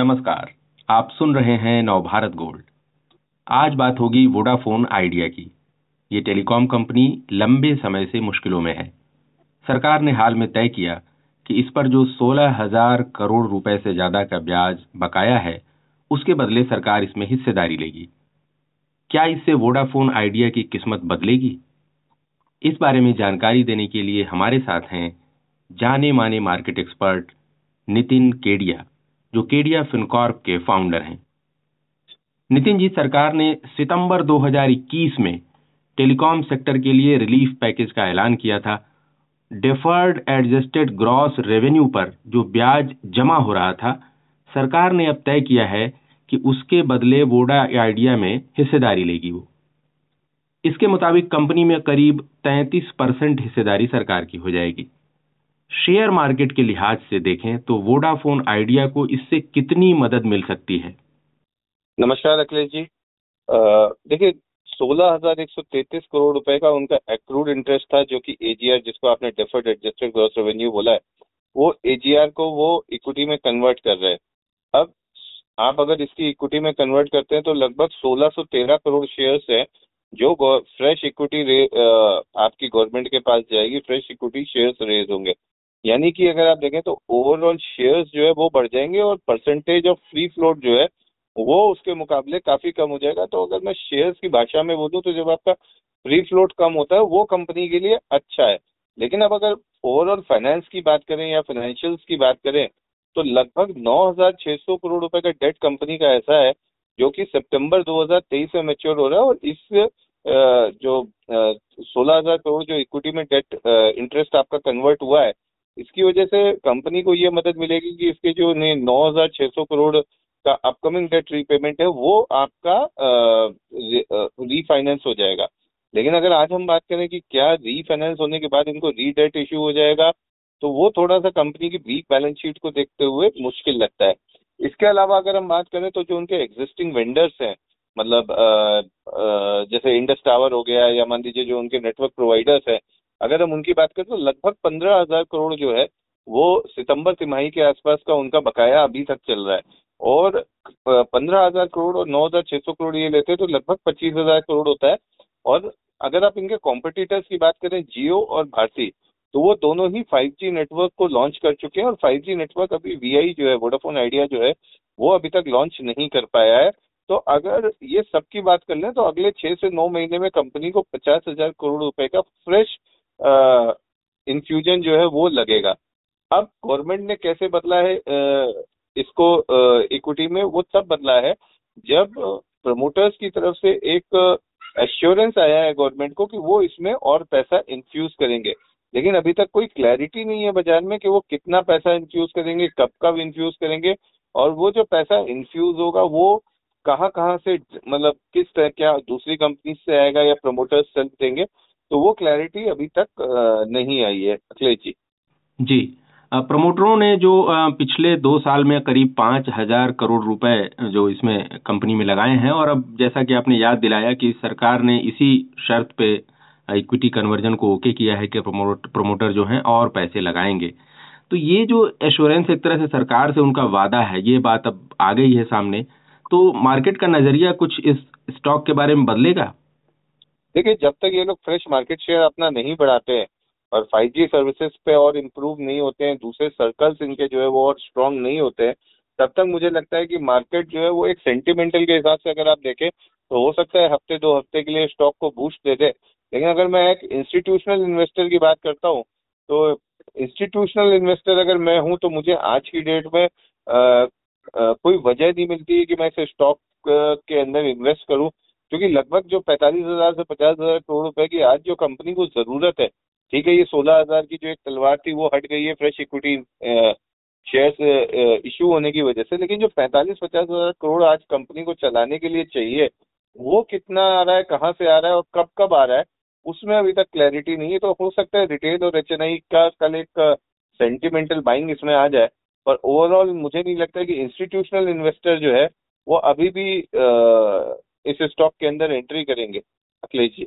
नमस्कार, आप सुन रहे हैं नवभारत गोल्ड। आज बात होगी वोडाफोन आइडिया की। ये टेलीकॉम कंपनी लंबे समय से मुश्किलों में है। सरकार ने हाल में तय किया कि इस पर जो 16,000 करोड़ रुपए से ज़्यादा का ब्याज बकाया है, उसके बदले सरकार इसमें हिस्सेदारी लेगी। क्या इससे वोडाफोन आइडिया की किस्मत बदलेगी? इस बारे में जानकारी देने के लिए हमारे साथ हैं जाने माने मार्केट एक्सपर्ट नितिन केडिया, जो केडिया फिनकॉर्प के फाउंडर हैं। नितिन जी, सरकार ने सितंबर 2021 में टेलीकॉम सेक्टर के लिए रिलीफ पैकेज का ऐलान किया था। डिफर्ड एडजस्टेड ग्रॉस रेवेन्यू पर जो ब्याज जमा हो रहा था, सरकार ने अब तय किया है कि उसके बदले वोडा आइडिया में हिस्सेदारी लेगी। वो इसके मुताबिक कंपनी में करीब 33% हिस्सेदारी सरकार की हो जाएगी। शेयर मार्केट के लिहाज से देखें तो वोडाफोन आइडिया को इससे कितनी मदद मिल सकती है? नमस्कार अखिलेश जी। देखिए, 16,133 करोड़ रुपए का उनका एक्रूड इंटरेस्ट था, जो कि एजीआर, जिसको आपने डिफर्ड एडजस्टेड ग्रॉस रेवेन्यू बोला है, वो एजीआर को वो इक्विटी में कन्वर्ट कर रहे हैं। अब आप अगर इसकी इक्विटी में कन्वर्ट करते हैं तो लगभग 1,613 करोड़ शेयर्स हैं जो फ्रेश इक्विटी आपकी गवर्नमेंट के पास जाएगी। फ्रेश इक्विटी शेयर्स रेज होंगे, यानी कि अगर आप देखें तो ओवरऑल शेयर्स जो है वो बढ़ जाएंगे और परसेंटेज ऑफ फ्री फ्लोट जो है वो उसके मुकाबले काफ़ी कम हो जाएगा। तो अगर मैं शेयर्स की भाषा में बोलूँ तो जब आपका फ्री फ्लोट कम होता है वो कंपनी के लिए अच्छा है। लेकिन अब अगर ओवरऑल फाइनेंस की बात करें या फाइनेंशियल्स की बात करें तो लगभग 9,600 करोड़ रुपए का डेट कंपनी का ऐसा है जो कि सितंबर 2023 में मैच्योर हो रहा है। और इस जो 16,000 करोड़ जो इक्विटी में डेट इंटरेस्ट आपका कन्वर्ट हुआ है, इसकी वजह से कंपनी को ये मदद मिलेगी कि इसके जो 9,600 करोड़ का अपकमिंग डेट रीपेमेंट है वो आपका रीफाइनेंस हो जाएगा। लेकिन अगर आज हम बात करें कि क्या रीफाइनेंस होने के बाद इनको रीडेट इश्यू हो जाएगा, तो वो थोड़ा सा कंपनी की वीक बैलेंस शीट को देखते हुए मुश्किल लगता है। इसके अलावा अगर हम बात करें तो जो उनके एग्जिस्टिंग वेंडर्स हैं, मतलब जैसे इंडस टावर हो गया या मान लीजिए जो उनके नेटवर्क प्रोवाइडर्स हैं, अगर हम उनकी बात करें तो लगभग 15,000 करोड़ जो है वो सितंबर तिमाही के आसपास का उनका बकाया अभी तक चल रहा है। और 15,000 करोड़ और 9,600 करोड़ ये लेते हैं तो लगभग 25,000 करोड़ होता है। और अगर आप इनके कॉम्पिटिटर्स की बात करें, जियो और भारती, तो वो दोनों ही 5G नेटवर्क को लॉन्च कर चुके हैं। और 5G नेटवर्क अभी वीआई जो है, वोडाफोन आइडिया जो है, वो अभी तक लॉन्च नहीं कर पाया है। तो अगर ये सब की बात कर लें तो अगले 6 से 9 महीने में कंपनी को 50,000 करोड़ रुपए का फ्रेश इन्फ्यूजन जो है वो लगेगा। अब गवर्नमेंट ने कैसे बदला है इसको इक्विटी में, वो तब बदला है जब प्रमोटर्स की तरफ से एक एश्योरेंस आया है गवर्नमेंट को कि वो इसमें और पैसा इन्फ्यूज करेंगे। लेकिन अभी तक कोई क्लैरिटी नहीं है बाजार में कि वो कितना पैसा इन्फ्यूज करेंगे, कब कब इन्फ्यूज करेंगे, और वो जो पैसा इन्फ्यूज होगा वो कहाँ से, मतलब किस तरह, क्या दूसरी कंपनी से आएगा या प्रमोटर्स सेल देंगे, तो वो क्लैरिटी अभी तक नहीं आई है अखिलेश जी। जी, प्रमोटरों ने जो पिछले 2 साल में करीब 5,000 करोड़ रुपए जो इसमें कंपनी में लगाए हैं, और अब जैसा कि आपने याद दिलाया कि सरकार ने इसी शर्त पे इक्विटी कन्वर्जन को ओके किया है कि प्रमोटर जो हैं और पैसे लगाएंगे, तो ये जो एश्योरेंस एक तरह से सरकार से उनका वादा है, ये बात अब आ गई है सामने, तो मार्केट का नजरिया कुछ इस स्टॉक के बारे में बदलेगा? देखिए, जब तक ये लोग फ्रेश मार्केट शेयर अपना नहीं बढ़ाते हैं और 5G सर्विसेज पे और इम्प्रूव नहीं होते हैं, दूसरे सर्कल्स इनके जो है वो और स्ट्रांग नहीं होते हैं, तब तक मुझे लगता है कि मार्केट जो है वो एक सेंटिमेंटल के हिसाब से अगर आप देखें तो हो सकता है हफ्ते 2 हफ्ते के लिए स्टॉक को बूस्ट दे दे। लेकिन अगर मैं एक इंस्टीट्यूशनल इन्वेस्टर की बात करता हूँ तो इंस्टीट्यूशनल इन्वेस्टर अगर मैं हूँ तो मुझे आज की डेट में कोई वजह नहीं मिलती है कि मैं इसे स्टॉक के अंदर इन्वेस्ट करूं, क्योंकि लगभग जो 45,000 से 50,000 करोड़ रुपए की आज जो कंपनी को ज़रूरत है, ठीक है, ये 16,000 की जो एक तलवार थी वो हट गई है फ्रेश इक्विटी शेयर्स इशू होने की वजह से, लेकिन जो 45-50,000 करोड़ आज कंपनी को चलाने के लिए चाहिए वो कितना आ रहा है, कहाँ से आ रहा है और कब कब आ रहा है, उसमें अभी तक क्लैरिटी नहीं है। तो हो सकता है रिटेल और HNI का कल एक सेंटिमेंटल बाइंग इसमें आ जाए, पर ओवरऑल मुझे नहीं लगता है कि इंस्टीट्यूशनल इन्वेस्टर जो है वो अभी भी इस स्टॉक के अंदर एंट्री करेंगे अखिलेश जी।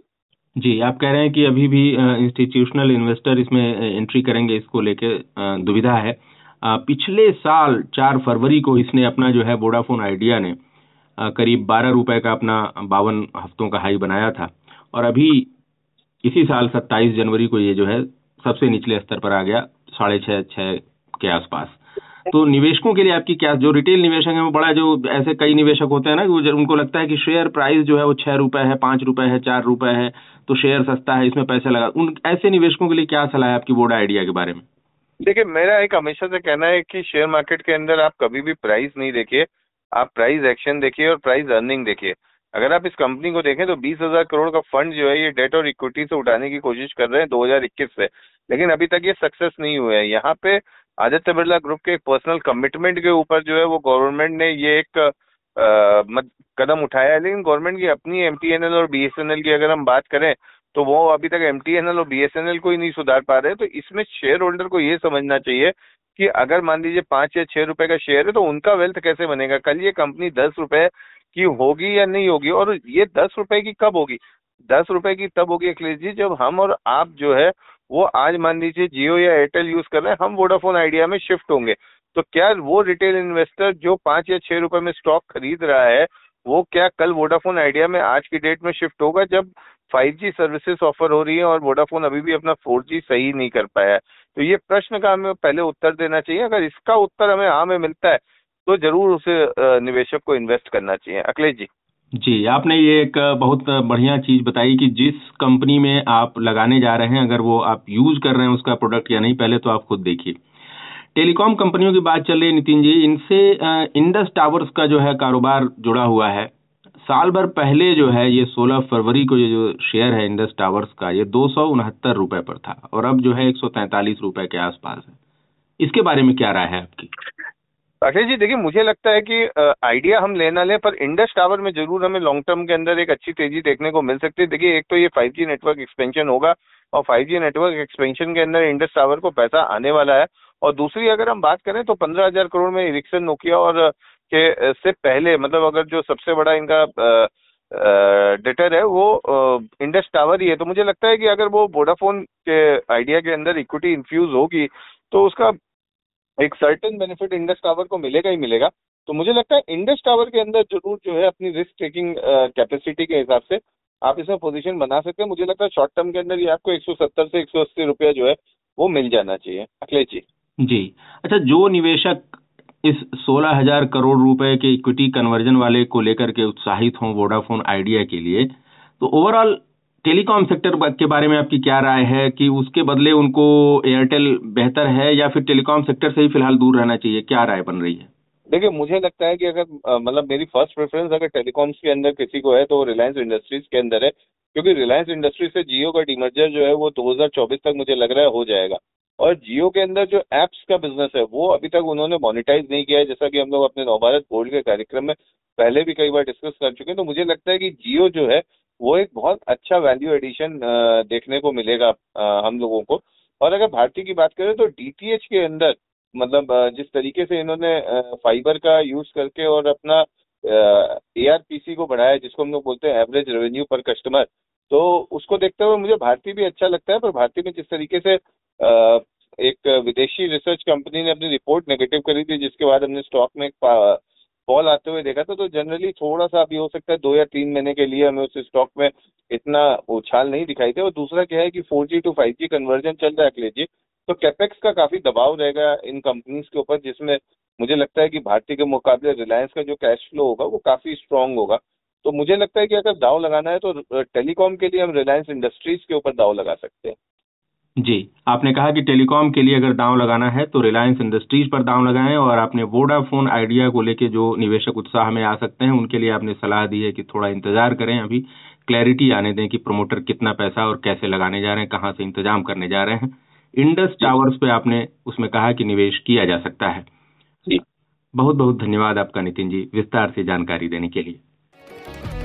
जी, आप कह रहे हैं कि अभी भी इंस्टीट्यूशनल इन्वेस्टर इसमें एंट्री करेंगे, इसको लेके दुविधा है। पिछले साल 4 फरवरी को इसने अपना जो है वोडाफोन आइडिया ने करीब 12 रुपये का अपना 52 हफ्तों का हाई बनाया था और अभी इसी साल 27 जनवरी को ये जो है सबसे निचले स्तर पर आ गया 6.5 के आसपास। तो निवेशकों के लिए आपकी क्या, जो रिटेल निवेशक हैं वो बड़ा, जो ऐसे कई निवेशक होते हैं ना कि उनको लगता है कि शेयर प्राइस जो है वो 6 रुपये है, 5 रुपये है, 4 रुपये है तो शेयर सस्ता है, इसमें पैसा लगा, उन ऐसे निवेशकों के लिए क्या सलाह है आपकी वोडा आइडिया के बारे में? देखिए, मेरा एक हमेशा से कहना है कि शेयर मार्केट के अंदर आप कभी भी प्राइस नहीं देखिए, आप प्राइस एक्शन देखिए और प्राइस अर्निंग देखिए। अगर आप इस कंपनी को देखें तो 20,000 करोड़ का फंड जो है ये डेट और इक्विटी से उठाने की कोशिश कर रहे हैं 2021 से, लेकिन अभी तक ये सक्सेस नहीं हुआ है। यहाँ पे आदित्य बिरला ग्रुप के एक पर्सनल कमिटमेंट के ऊपर जो है वो गवर्नमेंट ने ये एक कदम उठाया है, लेकिन गवर्नमेंट की अपनी MTNL और BSNL की अगर हम बात करें तो वो अभी तक MTNL और BSNL को ही नहीं सुधार पा रहे। तो इसमें शेयर होल्डर को ये समझना चाहिए कि अगर मान लीजिए 5 या 6 रुपए का शेयर है तो उनका वेल्थ कैसे बनेगा, कल ये कंपनी 10 रुपए की होगी या नहीं होगी। और ये 10 रुपए की कब होगी? 10 रुपए की तब होगी अखिलेश जी जब हम और आप जो है वो आज मान लीजिए जियो या एयरटेल यूज कर रहे हैं, हम वोडाफोन आइडिया में शिफ्ट होंगे। तो क्या वो रिटेल इन्वेस्टर जो 5 या 6 रुपए में स्टॉक खरीद रहा है वो क्या कल वोडाफोन आइडिया में आज की डेट में शिफ्ट होगा जब 5G सर्विसेज ऑफर हो रही है और वोडाफोन अभी भी अपना 4G सही नहीं कर पाया है? तो ये प्रश्न का हमें पहले उत्तर देना चाहिए। अगर इसका उत्तर हमें हाँ में मिलता है तो जरूर उसे निवेशक को इन्वेस्ट करना चाहिए। अखिलेश जी जी, आपने ये एक बहुत बढ़िया चीज़ बताई कि जिस कंपनी में आप लगाने जा रहे हैं अगर वो आप यूज़ कर रहे हैं उसका प्रोडक्ट या नहीं, पहले तो आप खुद देखिए। टेलीकॉम कंपनियों की बात चल रही है नितिन जी, इनसे इंडस टावर्स का जो है कारोबार जुड़ा हुआ है। साल भर पहले जो है ये 16 फरवरी को ये जो शेयर है इंडस टावर्स का ये 269 रुपये पर था और अब जो है 143 रुपये के आसपास है। इसके बारे में क्या राय है आपकी? अखिलेश जी देखिए, मुझे लगता है कि आइडिया हम लेना लें पर इंडस टावर में जरूर हमें लॉन्ग टर्म के अंदर एक अच्छी तेजी देखने को मिल सकती है। देखिए, एक तो ये 5G नेटवर्क एक्सपेंशन होगा और 5G नेटवर्क एक्सपेंशन के अंदर इंडस टावर को पैसा आने वाला है। और दूसरी अगर हम बात करें तो 15,000 करोड़ में एरिक्सन नोकिया और के से पहले मतलब अगर जो सबसे बड़ा इनका डेटर है वो इंडस टावर ही है। तो मुझे लगता है कि अगर वो वोडाफोन के आइडिया के अंदर इक्विटी इन्फ्यूज होगी तो उसका एक सर्टेन बेनिफिट इंडस टावर को मिलेगा ही मिलेगा। तो मुझे लगता है इंडस टावर के अंदर जरूर जो है अपनी रिस्क टेकिंग कैपेसिटी के हिसाब से आप इसमें पोजीशन बना सकते हैं। मुझे लगता है शॉर्ट टर्म के अंदर ये आपको 170 से 180 रुपया जो है वो मिल जाना चाहिए। अखिलेश जी जी, अच्छा, जो निवेशक इस 16,000 करोड़ रुपए के इक्विटी कन्वर्जन वाले को लेकर के उत्साहित हों वोडाफोन आइडिया के लिए, तो ओवरऑल टेलीकॉम सेक्टर के बारे में आपकी क्या राय है कि उसके बदले उनको एयरटेल बेहतर है या फिर टेलीकॉम सेक्टर से ही फिलहाल दूर रहना चाहिए? क्या राय बन रही है? देखिए, मुझे लगता है कि अगर मतलब मेरी फर्स्ट प्रेफरेंस अगर टेलीकॉम्स के अंदर किसी को है तो वो रिलायंस इंडस्ट्रीज के अंदर है, क्योंकि रिलायंस इंडस्ट्रीज से जियो का डीमर्जर जो है वो 2024 तक मुझे लग रहा है हो जाएगा। और जियो के अंदर जो एप्स का बिजनेस है वो अभी तक उन्होंने मोनेटाइज नहीं किया है, जैसा कि हम लोग अपने नवभारत गोल्ड के कार्यक्रम में पहले भी कई बार डिस्कस कर चुके हैं। तो मुझे लगता है कि जियो जो है वो एक बहुत अच्छा वैल्यू एडिशन देखने को मिलेगा हम लोगों को। और अगर भारती की बात करें तो DTH के अंदर मतलब जिस तरीके से इन्होंने फाइबर का यूज करके और अपना ARPC को बढ़ाया जिसको हम लोग बोलते हैं एवरेज रेवेन्यू पर कस्टमर, तो उसको देखते हुए मुझे भारती भी अच्छा लगता है। पर भारती में जिस तरीके से एक विदेशी रिसर्च कंपनी ने अपनी रिपोर्ट नेगेटिव करी थी जिसके बाद हमने स्टॉक में एक बॉल आते हुए देखा था, तो जनरली थोड़ा सा अभी हो सकता है 2 या 3 महीने के लिए हमें उस स्टॉक में इतना उछाल नहीं दिखाई दे। और दूसरा क्या है कि 4G to 5G कन्वर्जन चल रहा है अखिलेश जी, तो कैपेक्स का काफी दबाव रहेगा इन कंपनीज के ऊपर, जिसमें मुझे लगता है कि भारती के मुकाबले रिलायंस का जो कैश फ्लो होगा वो काफी स्ट्रांग होगा। तो मुझे लगता है कि अगर दाव लगाना है तो टेलीकॉम के लिए हम रिलायंस इंडस्ट्रीज के ऊपर दाव लगा सकते हैं। जी, आपने कहा कि टेलीकॉम के लिए अगर दांव लगाना है तो रिलायंस इंडस्ट्रीज पर दांव लगाएं और आपने वोडाफोन आइडिया को लेके जो निवेशक उत्साह में आ सकते हैं उनके लिए आपने सलाह दी है कि थोड़ा इंतजार करें, अभी क्लैरिटी आने दें कि प्रमोटर कितना पैसा और कैसे लगाने जा रहे हैं, कहाँ से इंतजाम करने जा रहे हैं। इंडस टावर्स पे आपने उसमें कहा कि निवेश किया जा सकता है। जी, बहुत बहुत धन्यवाद आपका नितिन जी विस्तार से जानकारी देने के लिए।